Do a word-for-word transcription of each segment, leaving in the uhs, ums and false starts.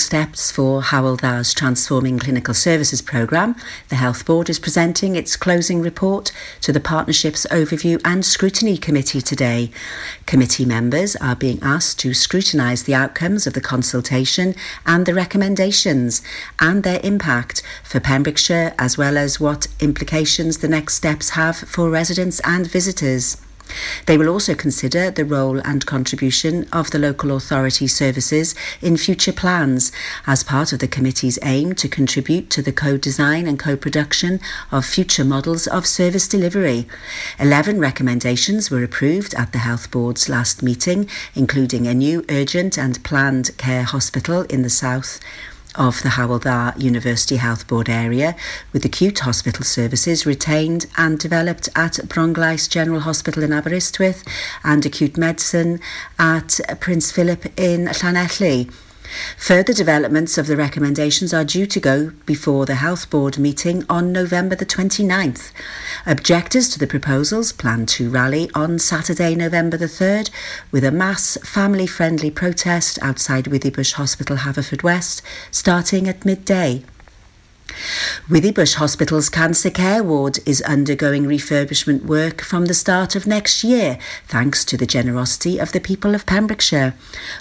Next Steps for Hywel Dda's Transforming Clinical Services programme, the Health Board is presenting its closing report to the Partnership's Overview and Scrutiny Committee today. Committee members are being asked to scrutinise the outcomes of the consultation and the recommendations and their impact for Pembrokeshire, as well as what implications the Next Steps have for residents and visitors. They will also consider the role and contribution of the local authority services in future plans as part of the committee's aim to contribute to the co-design and co-production of future models of service delivery. Eleven recommendations were approved at the Health Board's last meeting, including a new urgent and planned care hospital in the south of the Hywel Dda University Health Board area, with acute hospital services retained and developed at Bronglais General Hospital in Aberystwyth and acute medicine at Prince Philip in Llanelli. Further developments of the recommendations are due to go before the Health Board meeting on November the twenty-ninth. Objectors to the proposals plan to rally on Saturday, November the third, with a mass family-friendly protest outside Withybush Hospital, Haverfordwest, starting at midday. Withybush Hospital's Cancer Care Ward is undergoing refurbishment work from the start of next year, thanks to the generosity of the people of Pembrokeshire.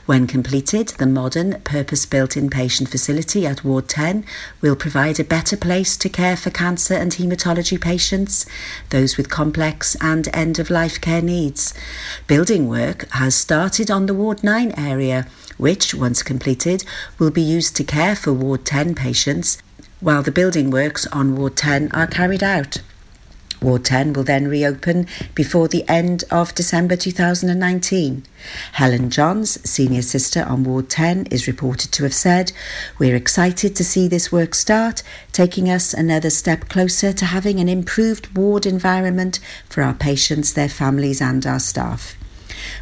When completed, the modern, purpose-built inpatient facility at Ward ten will provide a better place to care for cancer and haematology patients, those with complex and end-of-life care needs. Building work has started on the Ward nine area, which, once completed, will be used to care for Ward ten patients, while the building works on Ward ten are carried out. Ward ten will then reopen before the end of December two thousand nineteen. Helen Johns, senior sister on Ward ten, is reported to have said, "We're excited to see this work start, taking us another step closer to having an improved ward environment for our patients, their families and our staff.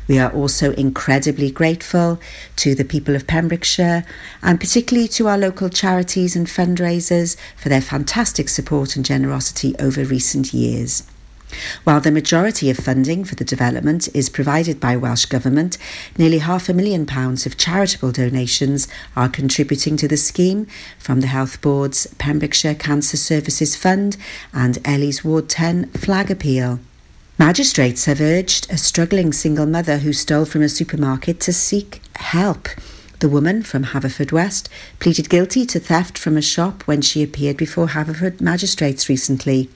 We are also incredibly grateful to the people of Pembrokeshire and particularly to our local charities and fundraisers for their fantastic support and generosity over recent years." While the majority of funding for the development is provided by Welsh Government, nearly half a million pounds of charitable donations are contributing to the scheme from the Health Board's Pembrokeshire Cancer Services Fund and Ellie's Ward ten flag appeal. Magistrates have urged a struggling single mother who stole from a supermarket to seek help. The woman from Haverfordwest pleaded guilty to theft from a shop when she appeared before Haverford magistrates recently.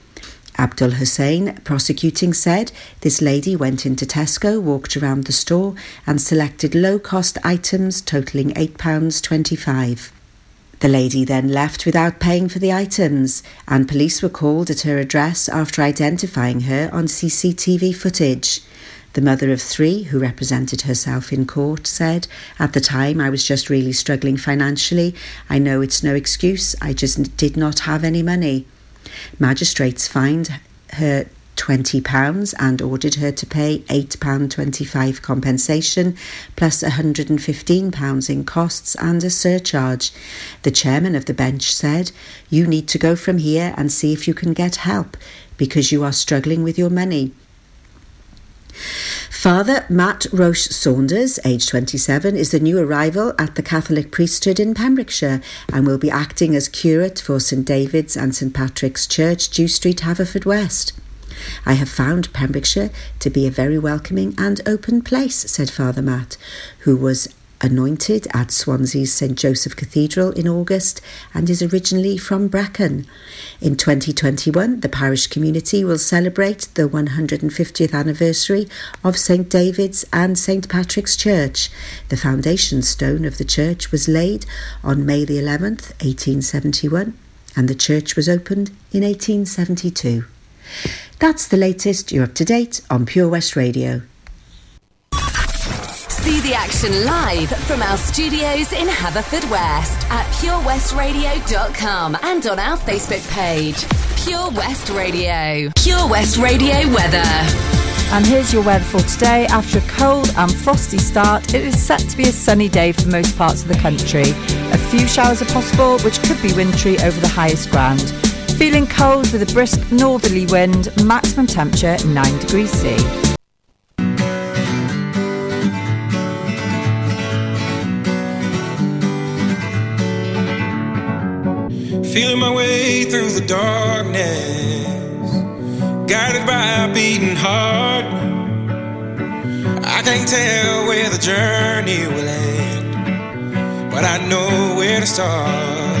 Abdul Hussain, prosecuting, said this lady went into Tesco, walked around the store and selected low-cost items totalling eight pounds twenty-five. The lady then left without paying for the items, and police were called at her address after identifying her on C C T V footage. The mother of three, who represented herself in court, said, "At the time, I was just really struggling financially. I know it's no excuse. I just did not have any money." Magistrates fined her twenty pounds and ordered her to pay eight pounds twenty-five compensation plus one hundred fifteen pounds in costs and a surcharge. The chairman of the bench said, "You need to go from here and see if you can get help because you are struggling with your money." Father Matt Roche Saunders, aged twenty-seven, is the new arrival at the Catholic priesthood in Pembrokeshire and will be acting as curate for St David's and St Patrick's Church, Dew Street, Haverfordwest. "I have found Pembrokeshire to be a very welcoming and open place," said Father Matt, who was anointed at Swansea's St Joseph Cathedral in August and is originally from Brecon. In twenty twenty-one, the parish community will celebrate the one hundred fiftieth anniversary of St David's and St Patrick's Church. The foundation stone of the church was laid on May the eleventh, eighteen seventy-one, and the church was opened in eighteen seventy-two. That's the latest. You're up to date on Pure West Radio. See the action live from our studios in Haverfordwest at pure west radio dot com and on our Facebook page, Pure West Radio. Pure West Radio weather. And here's your weather for today. After a cold and frosty start, it is set to be a sunny day for most parts of the country. A few showers are possible, which could be wintry over the highest ground. Feeling cold with a brisk northerly wind, maximum temperature nine degrees C. feeling my way through the darkness, guided by a beating heart. I can't tell where the journey will end, but I know where to start.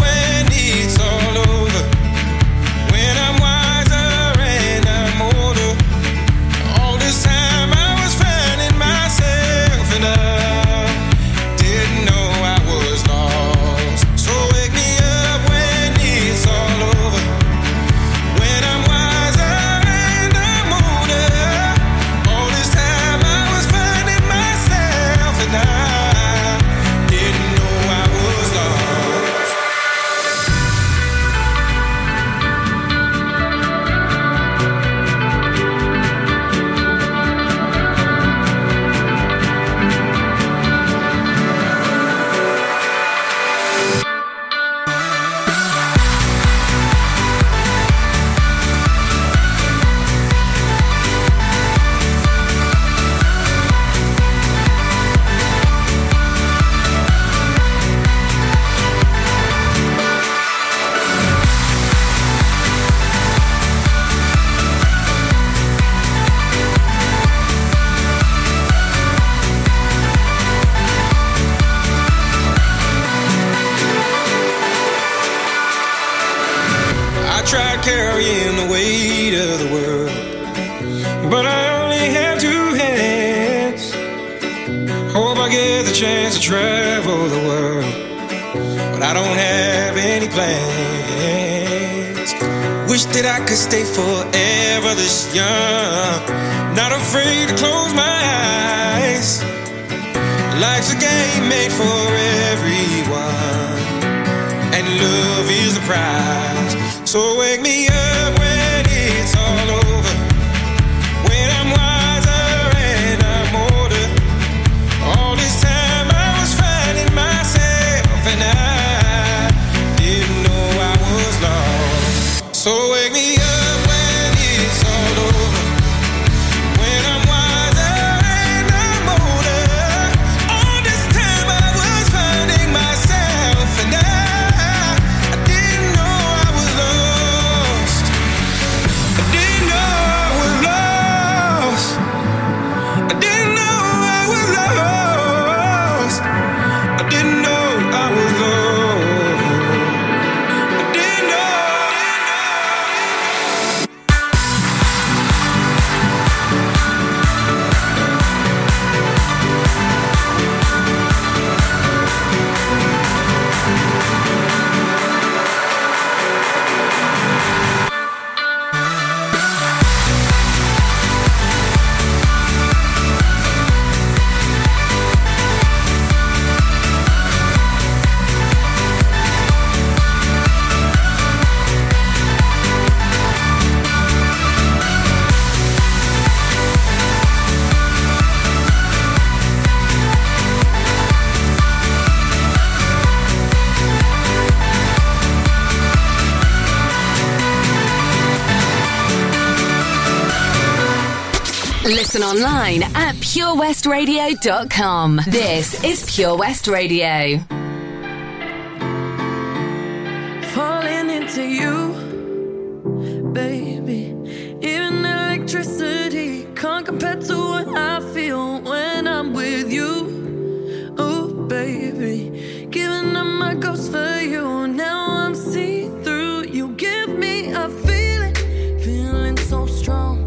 when it's all over, when I'm wiser and I'm older. All this time I was finding myself and I didn't know I was lost. So wake me up when it's all over, when I'm wiser and I'm older. Carrying the weight of the world, but I only have two hands. Hope I get the chance to travel the world, but I don't have any plans. Wish that I could stay forever this young, not afraid to close my eyes. Life's a game made for everyone, and love is the prize. So wake me up when it's all over, when I'm wiser and I'm older. All this time I was finding myself and I didn't know I was lost. So wake me up when it's all over, when I'm wiser and I'm older. All this time I was finding myself and I listen online at pure west radio dot com. This is Pure West Radio. Falling into you, baby. Even electricity can't compare to what I feel when I'm with you. Oh, baby. Giving up my ghost for you. Now I'm see through. You give me a feeling, feeling so strong. True.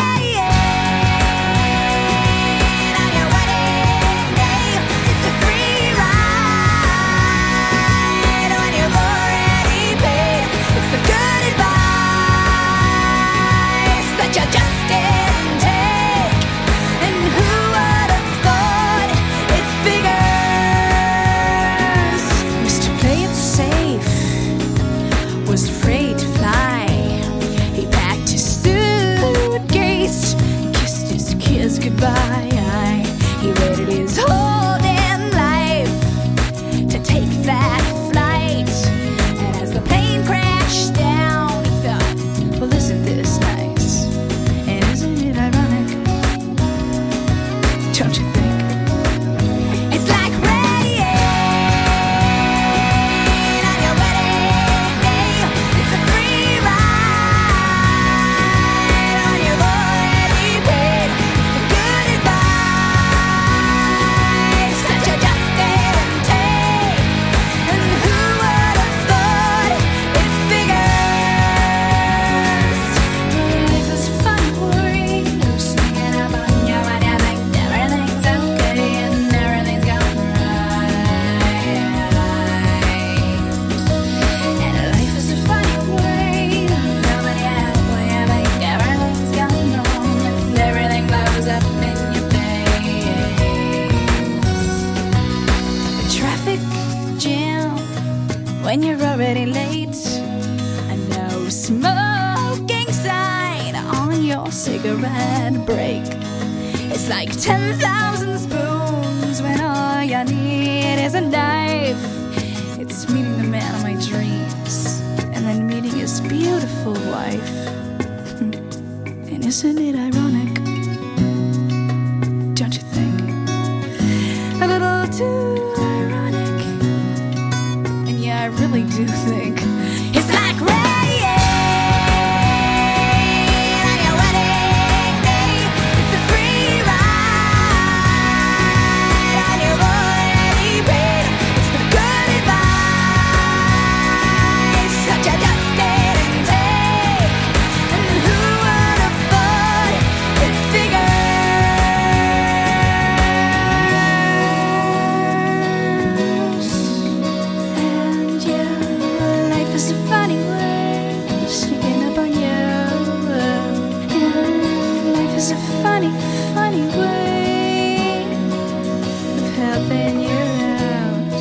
helping you out,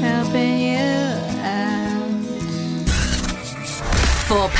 helping you out. For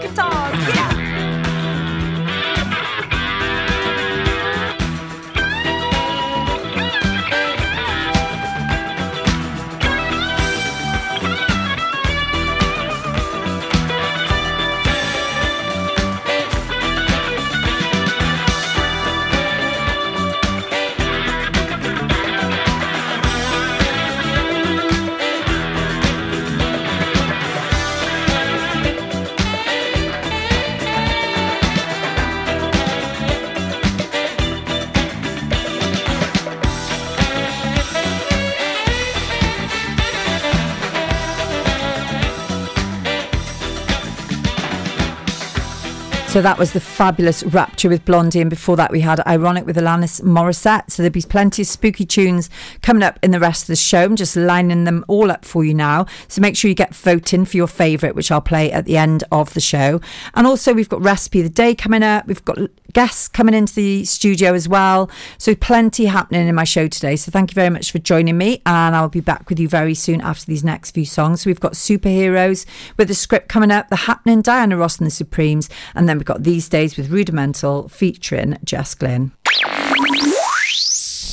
Guitars, yeah. So that was the fabulous Rapture with Blondie, and before that we had Ironic with Alanis Morissette. So there'll be plenty of spooky tunes coming up in the rest of the show. I'm just lining them all up for you now. So make sure you get voting for your favourite, which I'll play at the end of the show. And also we've got Recipe of the Day coming up. We've got guests coming into the studio as well. So plenty happening in my show today. So thank you very much for joining me, and I'll be back with you very soon after these next few songs. So we've got Superheroes with The Script coming up, The Happening, Diana Ross and the Supremes, and then we've got These Days with Rudimental featuring Jess Glynn.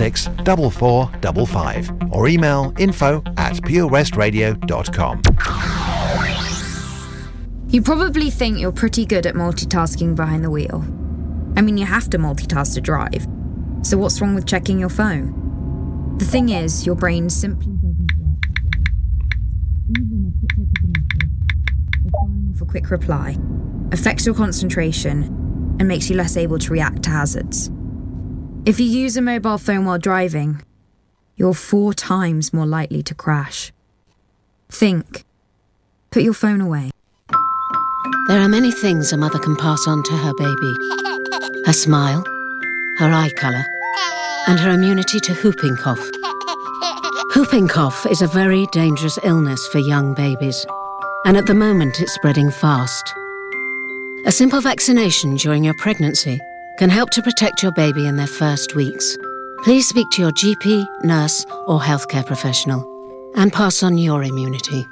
four four five five or email info at purewestradio.com. You probably think you're pretty good at multitasking behind the wheel. I mean, you have to multitask to drive. So what's wrong with checking your phone? The thing is, your brain simply doesn't work. Even a quick message for quick reply affects your concentration and makes you less able to react to hazards. If you use a mobile phone while driving, you're four times more likely to crash. Think. Put your phone away. There are many things a mother can pass on to her baby. Her smile, her eye colour, and her immunity to whooping cough. Whooping cough is a very dangerous illness for young babies, and at the moment it's spreading fast. A simple vaccination during your pregnancy can help to protect your baby in their first weeks. Please speak to your G P, nurse, or healthcare professional and pass on your immunity.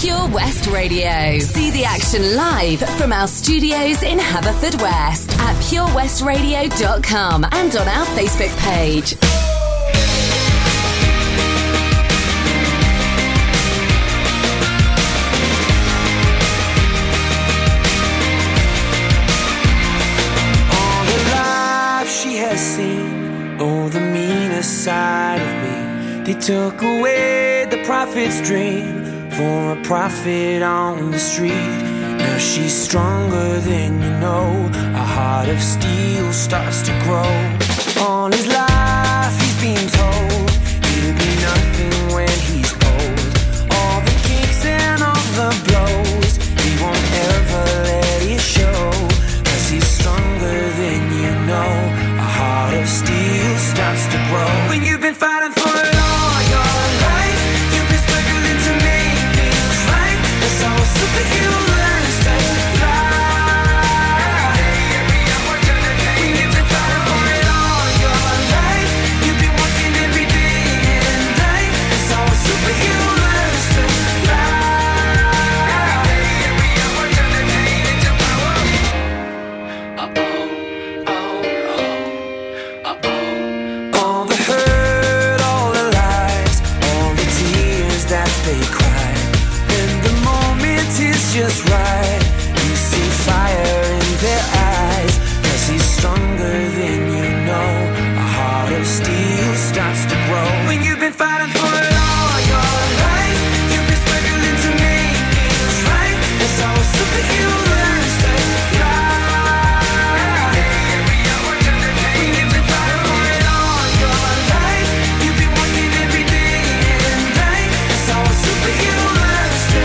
Pure West Radio. See the action live from our studios in Haverfordwest at pure west radio dot com and on our Facebook page. Seen, oh, the meaner side of me. They took away the prophet's dream for a prophet on the street. Now she's stronger than you know. A heart of steel starts to grow. All his life he's been told he'll be nothing when he's old. All the kicks and all the blows, he won't ever let it show. 'Cause he's stronger than you know. Heart of steel starts to grow. When you've been fighting for it all your life, you've been struggling to make things right. That's how a superhero learns to fly. When you've been fighting for it all your life, you've been working every day and night. That's how a superhero learns to fly. Just right, you see fire in their eyes. 'Cause he's stronger than you know. A heart of steel starts to grow. When you've been fighting for it all your life, you've been struggling to make things right. That's how a superhero learns to fly. When you've been fighting for it all your life, you've been working every day and night. That's how a superhero learns to fly.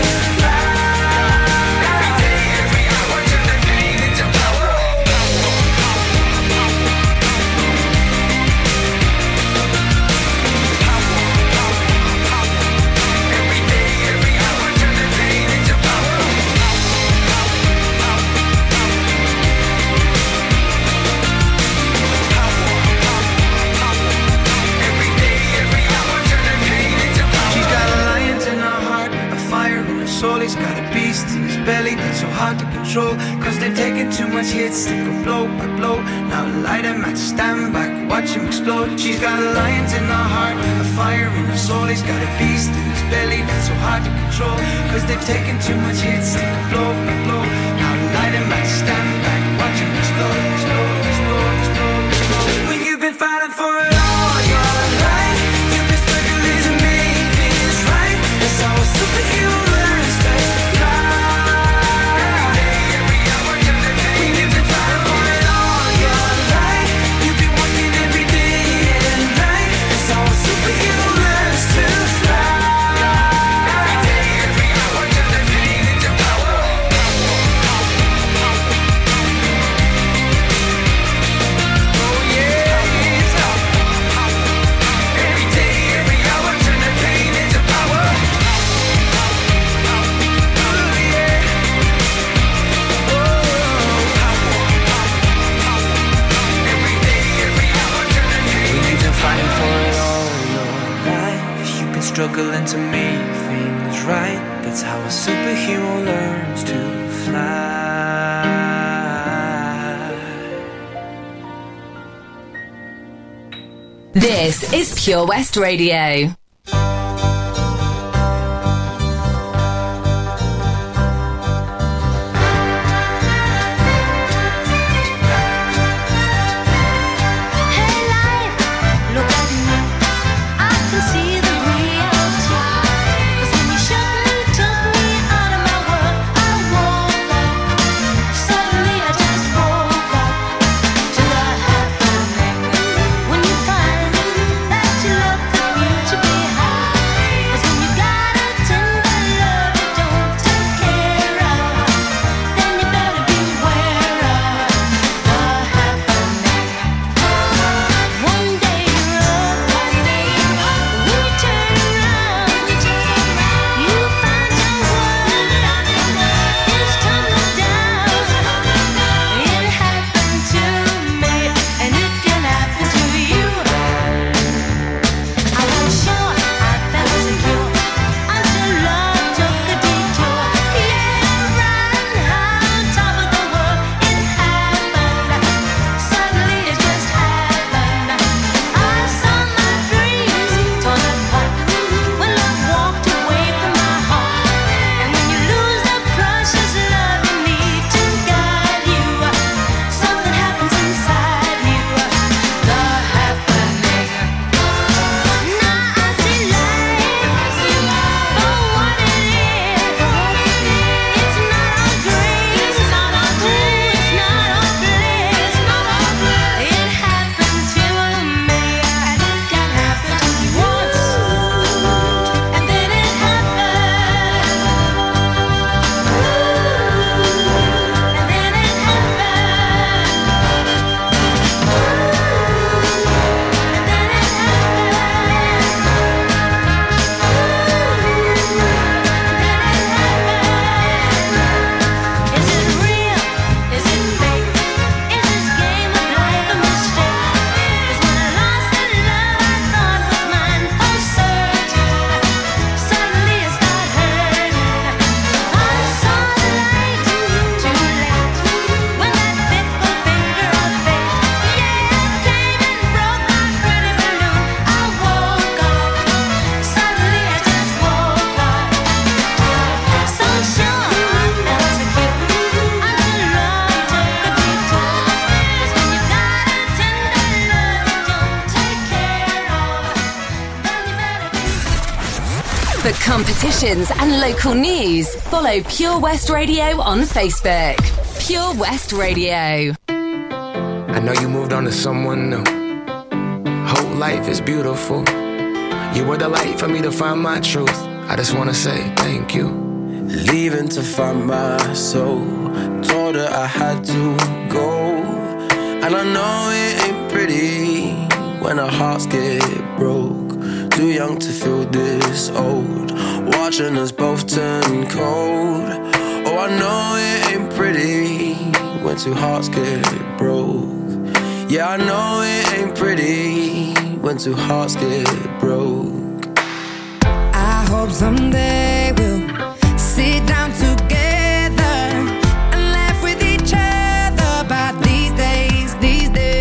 He's got a beast in his belly that's so hard to control. 'Cause they've taken too much hits, they go blow by blow. Now light him at stand back, watch him explode. She's got a lion in her heart, a fire in her soul. He's got a beast in his belly that's so hard to control. 'Cause they've taken too much hits, they go blow by blow. Now light him Struggling to make things right. That's how a superhero learns to fly. This is Pure West Radio. Competitions and local news. Follow Pure West Radio on Facebook. Pure West Radio. I know you moved on to someone new. Hope life is beautiful. You were the light for me to find my truth. I just want to say thank you. Leaving to find my soul. Told her I had to go. And I know it ain't pretty when our hearts get broke. Too young to feel this old, watching us both turn cold. Oh, I know it ain't pretty when two hearts get broke. Yeah, I know it ain't pretty when two hearts get broke. I hope someday we'll sit down together and laugh with each other about these days, these days.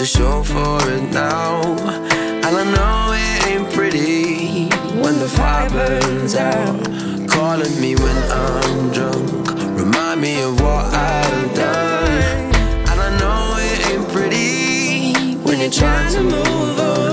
to show for it now. And I know it ain't pretty when the fire burns out. Calling me when I'm drunk, remind me of what I've done. And I know it ain't pretty when you're trying to move on.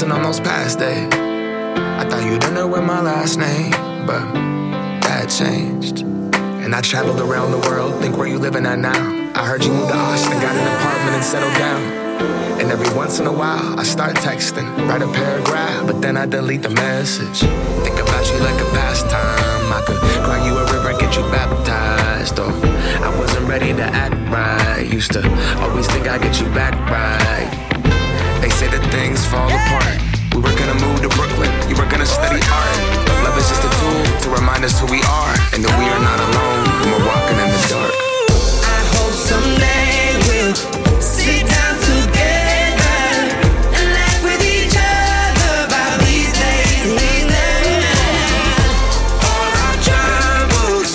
On those past days, I thought you'd end up with my last name, but that changed. And I traveled around the world, think where you living at now. I heard you moved to Austin, got an apartment and settled down. And every once in a while, I start texting, write a paragraph, but then I delete the message. Think about you like a pastime. I could cry you a river, get you baptized. Or I wasn't ready to act right. Used to always think I'd get you back right. They say that things fall apart. We were gonna move to Brooklyn, you were gonna study art. Love is just a tool to remind us who we are, and that we are not alone when we're walking in the dark. I hope someday we'll sit down together and laugh with each other about these days, these days. All our troubles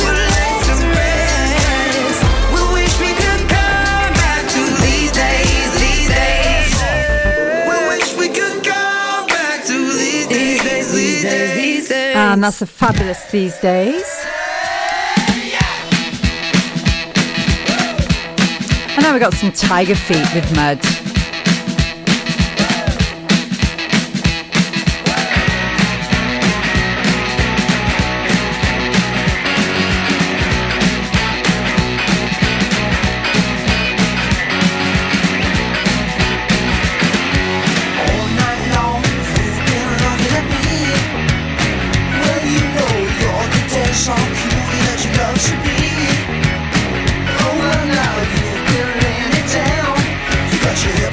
will let us rest. We wish we could come back to these days. And that's a fabulous These Days. And now we got some Tiger Feet with Mud. Yeah.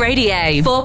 Radio, for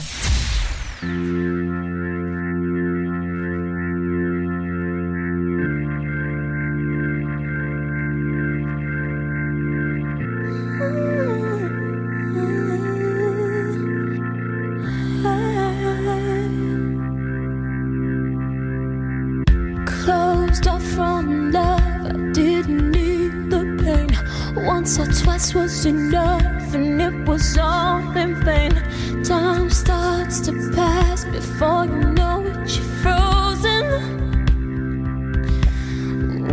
Closed off from love, I didn't need the pain. Once or twice was enough, and it was all in vain. Time starts to pass before you know it, you're frozen.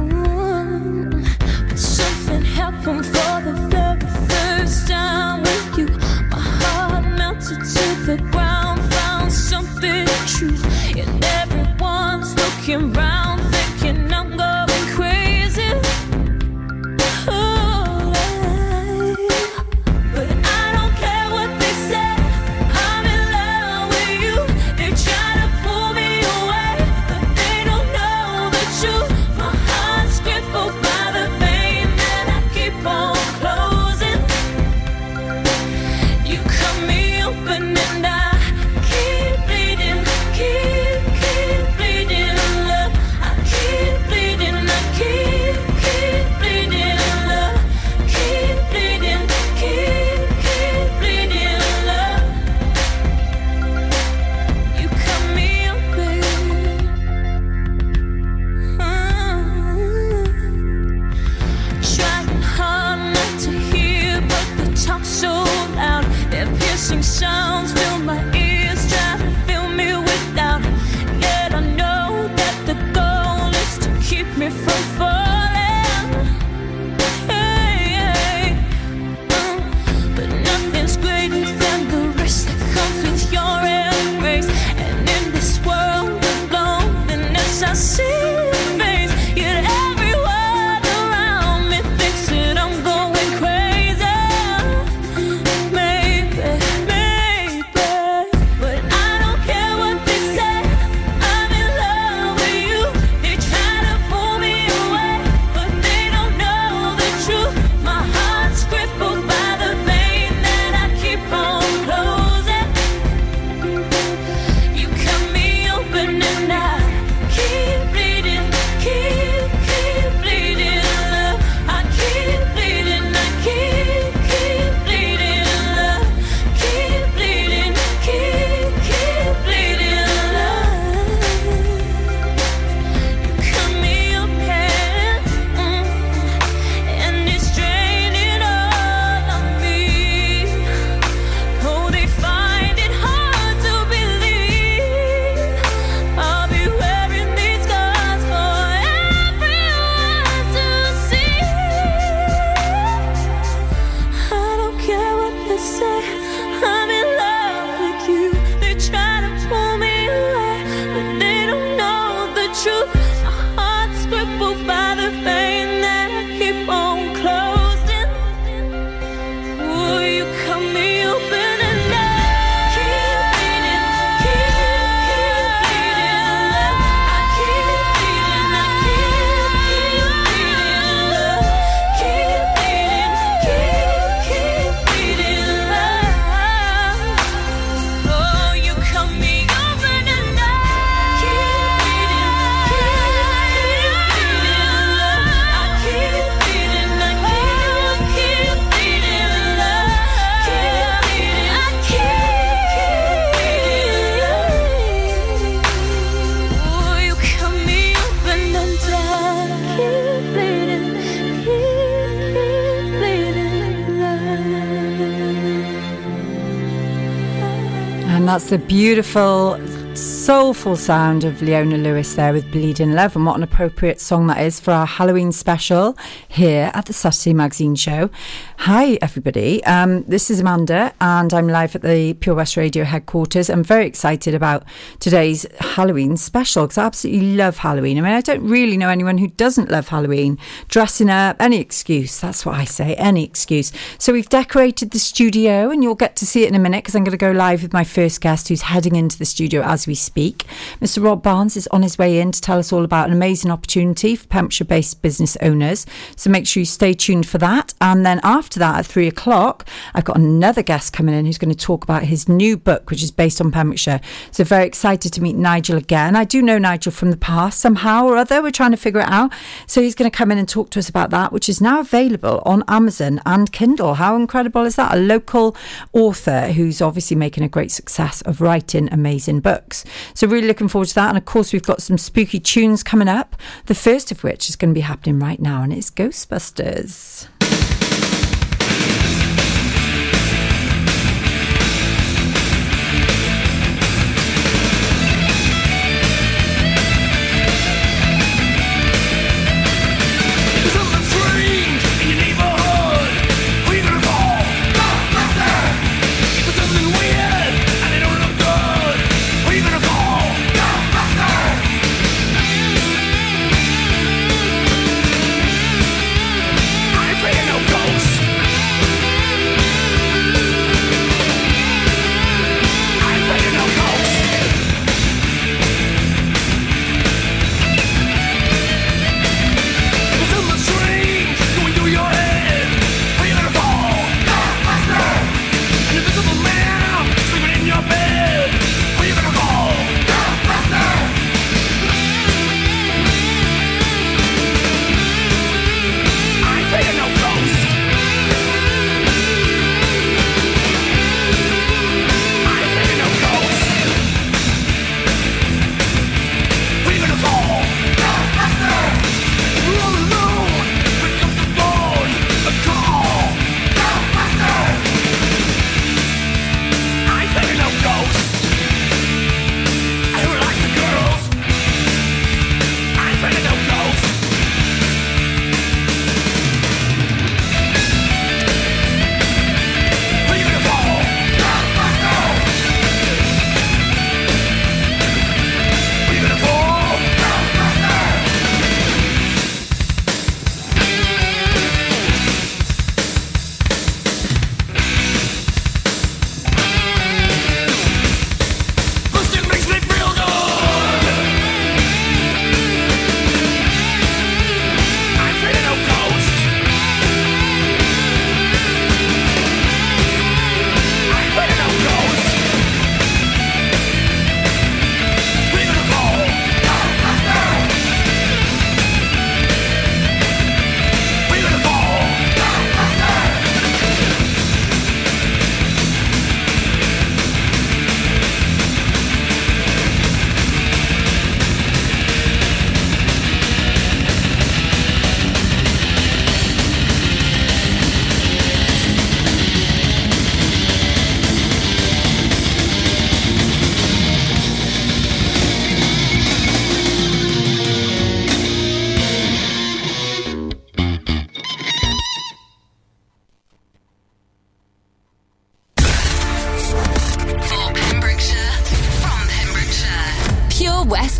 Mm-hmm. But something happened for the very first time with you. My heart melted to the ground, found something true. And everyone's looking round, thinking I'm going crazy. That's the beautiful, soulful sound of Leona Lewis there with Bleeding Love, and what an appropriate song that is for our Halloween special here at the Saturday Magazine Show. Hi everybody, um, this is Amanda and I'm live at the Pure West Radio headquarters. I'm very excited about today's Halloween special because I absolutely love Halloween. I mean, I don't really know anyone who doesn't love Halloween. Dressing up, any excuse, that's what I say, any excuse. So we've decorated the studio and you'll get to see it in a minute because I'm going to go live with my first guest who's heading into the studio as we speak. Mister Rob Barnes is on his way in to tell us all about an amazing opportunity for Pembrokeshire-based business owners. So make sure you stay tuned for that. And then after that, at three o'clock, I've got another guest coming in who's going to talk about his new book, which is based on Pembrokeshire. So very excited to meet Nigel again. I do know Nigel from the past somehow or other. We're trying to figure it out. So he's going to come in and talk to us about that, which is now available on Amazon and Kindle. How incredible is that? A local author who's obviously making a great success of writing amazing books. So really looking forward to that. And of course, we've got some spooky tunes coming up, the first of which is going to be happening right now, and it's Ghostbusters.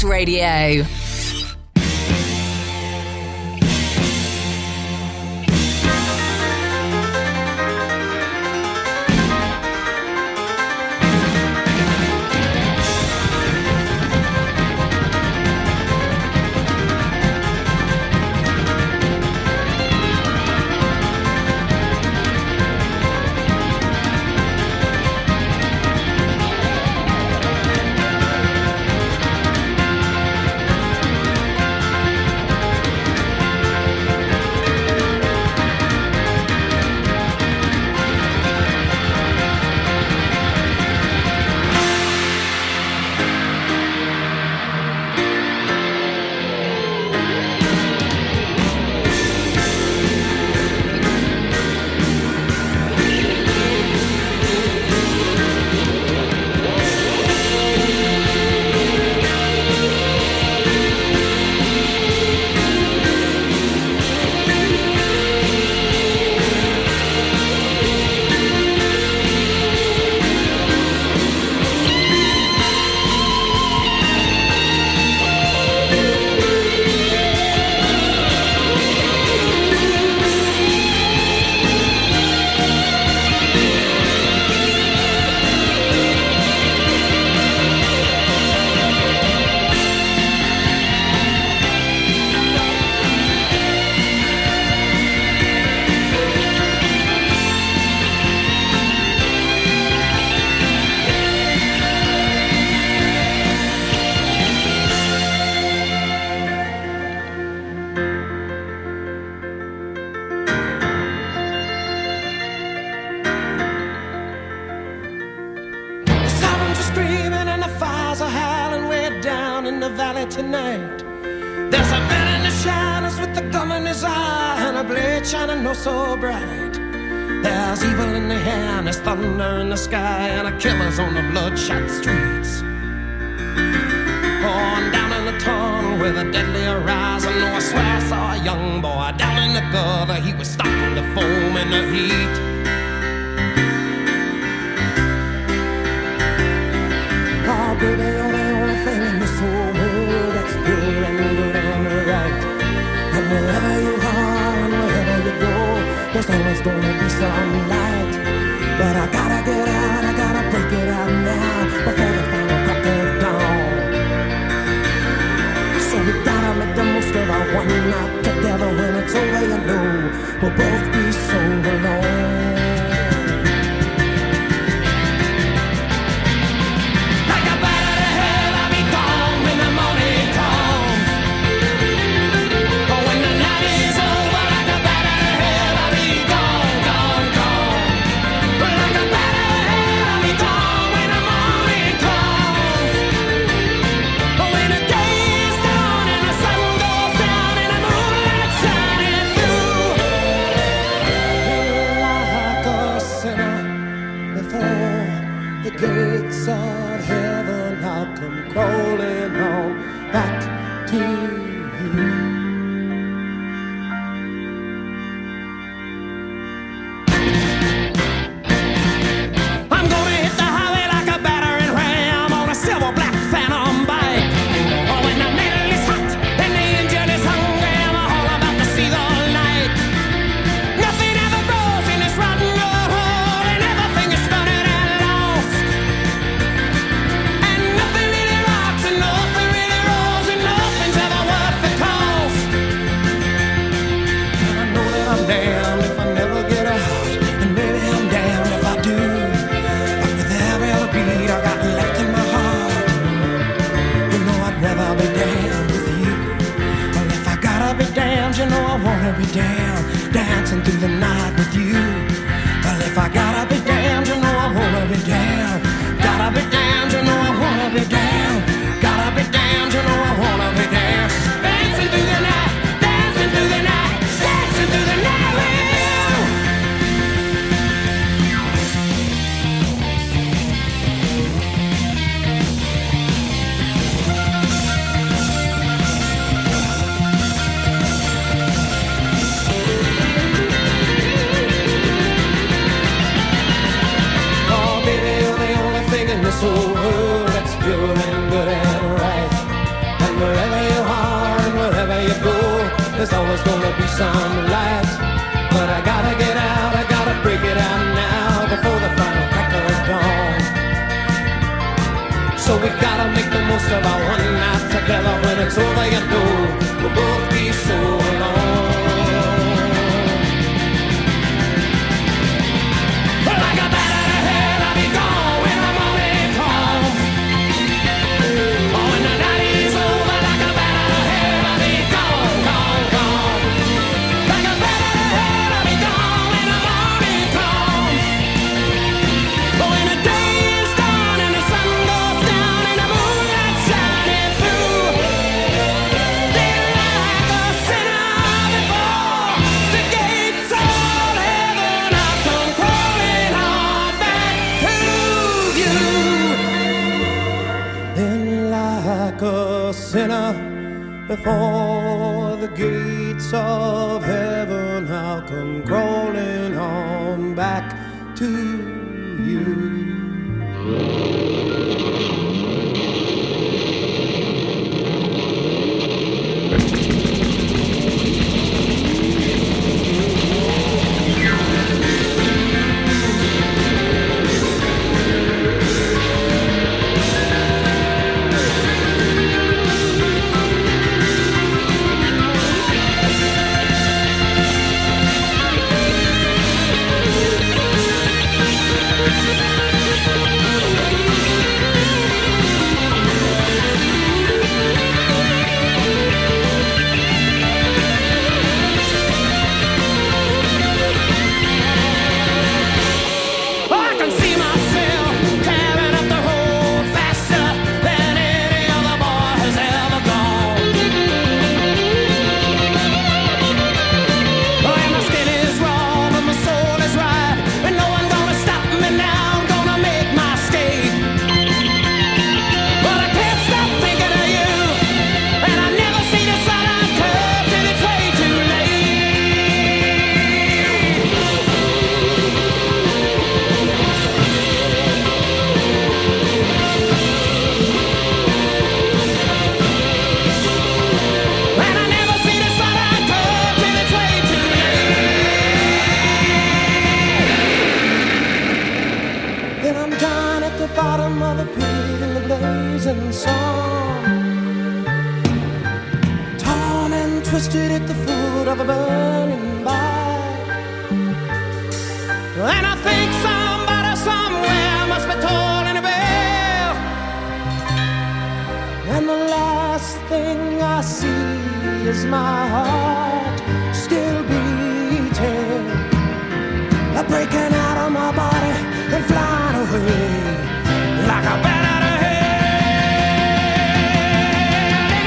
Radio. the valley tonight. There's a man in the shadows with a gun in his eye and a blade shining oh so bright. There's evil in the air and there's thunder in the sky and a killer's on the bloodshot streets. On down in the tunnel with a deadly horizon, oh I swear I saw a young boy down in the gutter. He was starting to foam in the heat. Baby, you're the only thing in this whole world that's pure and good and right. And wherever you are and wherever you go, there's always gonna be some light. But I gotta get out, I gotta break it out now before the final crack of dawn. So we gotta make the most of our one night together. When it's over, you know we'll both be so alone. the bottom of the pit in the blazing sun, torn and twisted at the foot of a burning bike. And I think somebody somewhere must be tolling a bell. And the last thing I see is my heart still beating, breaking out of my body and flying away like a bat out of hell.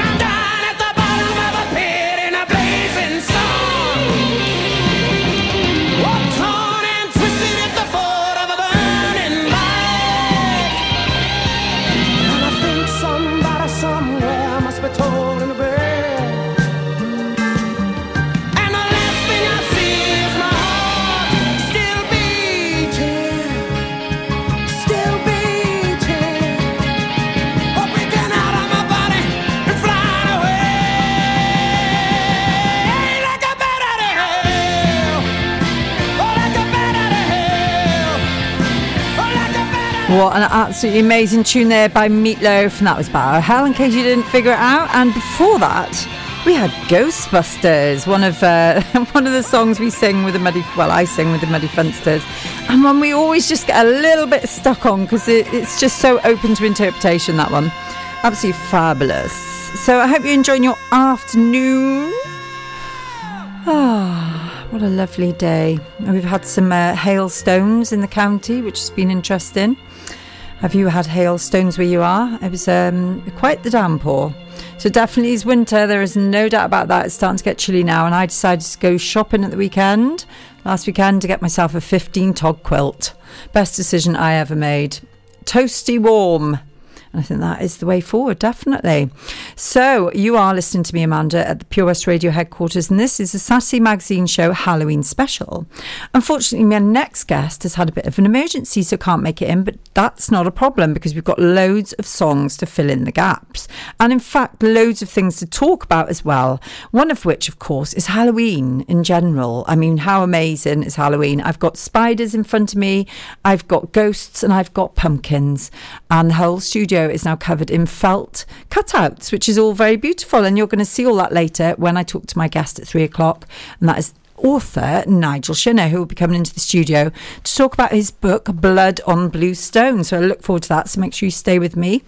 And I'm down at the bottom of a pit in a blazing sun, oh, torn and twisted at the foot of a burning light. And I think somebody somewhere must be tolling a bell. What an absolutely amazing tune there by Meatloaf, and that was Battle Hell, in case you didn't figure it out. And before that, we had Ghostbusters, one of uh, one of the songs we sing with the Muddy, well, I sing with the Muddy Funsters, and one we always just get a little bit stuck on because it, it's just so open to interpretation, that one. Absolutely fabulous. So I hope you're enjoying your afternoon. Ah. What a lovely day. We've had some uh, hailstones in the county, which has been interesting. Have you had hailstones where you are? It was um, quite the downpour. So definitely is winter. There is no doubt about that. It's starting to get chilly now, and I decided to go shopping at the weekend, last weekend, to get myself a fifteen tog quilt. Best decision I ever made. Toasty warm. And I think that is the way forward, definitely. So you are listening to me, Amanda, at the Pure West Radio headquarters, and this is the Saturday Magazine Show Halloween special. Unfortunately, my next guest has had a bit of an emergency, so can't make it in, but that's not a problem because we've got loads of songs to fill in the gaps. And in fact, loads of things to talk about as well. One of which, of course, is Halloween in general. I mean, how amazing is Halloween? I've got spiders in front of me, I've got ghosts, and I've got pumpkins, and the whole studio is now covered in felt cutouts, which is all very beautiful, and you're going to see all that later when I talk to my guest at three o'clock, and that is author Nigel Shinner, who will be coming into the studio to talk about his book Blood on Blue Stone. So I look forward to that, so make sure you stay with me.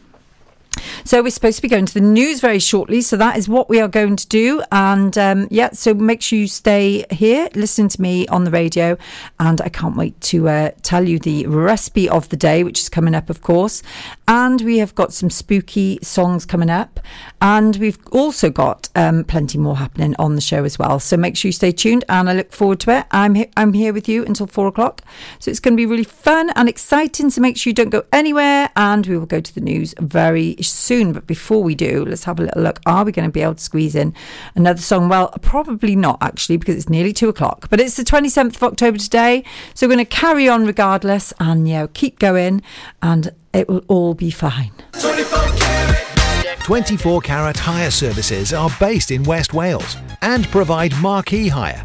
So we're supposed to be going to the news very shortly, so that is what we are going to do. And um, yeah, so make sure you stay here, listen to me on the radio, and I can't wait to uh, tell you the recipe of the day, which is coming up, of course. And we have got some spooky songs coming up, and we've also got um, plenty more happening on the show as well. So make sure you stay tuned, and I look forward to it. I'm he- I'm here with you until four o'clock, so it's going to be really fun and exciting. So make sure you don't go anywhere, and we will go to the news very soon. But before we do, let's have a little look. Are we going to be able to squeeze in another song? Well, probably not, actually, because it's nearly two o'clock, but it's the twenty-seventh of October today, so we're going to carry on regardless, and yeah, keep going, and it will all be fine. twenty-four carat Hire Services are based in West Wales and provide marquee hire,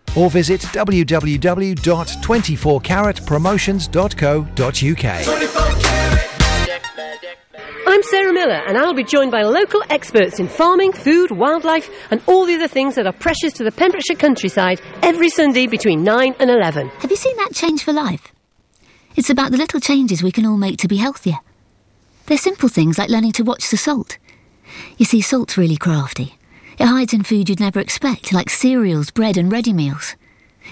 or visit w w w dot twenty-four carat promotions dot co dot u k. I'm Sarah Miller, and I'll be joined by local experts in farming, food, wildlife and all the other things that are precious to the Pembrokeshire countryside every Sunday between nine and eleven. Have you seen that Change for Life? It's about the little changes we can all make to be healthier. They're simple things like learning to watch the salt. You see, salt's really crafty. It hides in food you'd never expect, like cereals, bread and ready meals.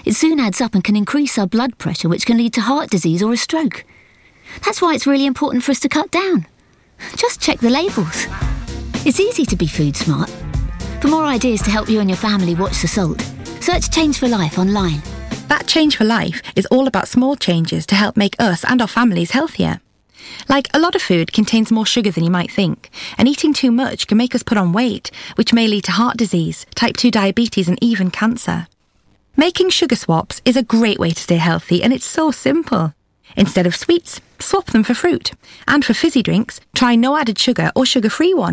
It soon adds up and can increase our blood pressure, which can lead to heart disease or a stroke. That's why it's really important for us to cut down. Just check the labels. It's easy to be food smart. For more ideas to help you and your family watch the salt, search Change for Life online. That Change for Life is all about small changes to help make us and our families healthier. Like, a lot of food contains more sugar than you might think, and eating too much can make us put on weight, which may lead to heart disease, type two diabetes and even cancer. Making sugar swaps is a great way to stay healthy, and it's so simple. Instead of sweets, swap them for fruit. And for fizzy drinks, try no added sugar or sugar-free ones.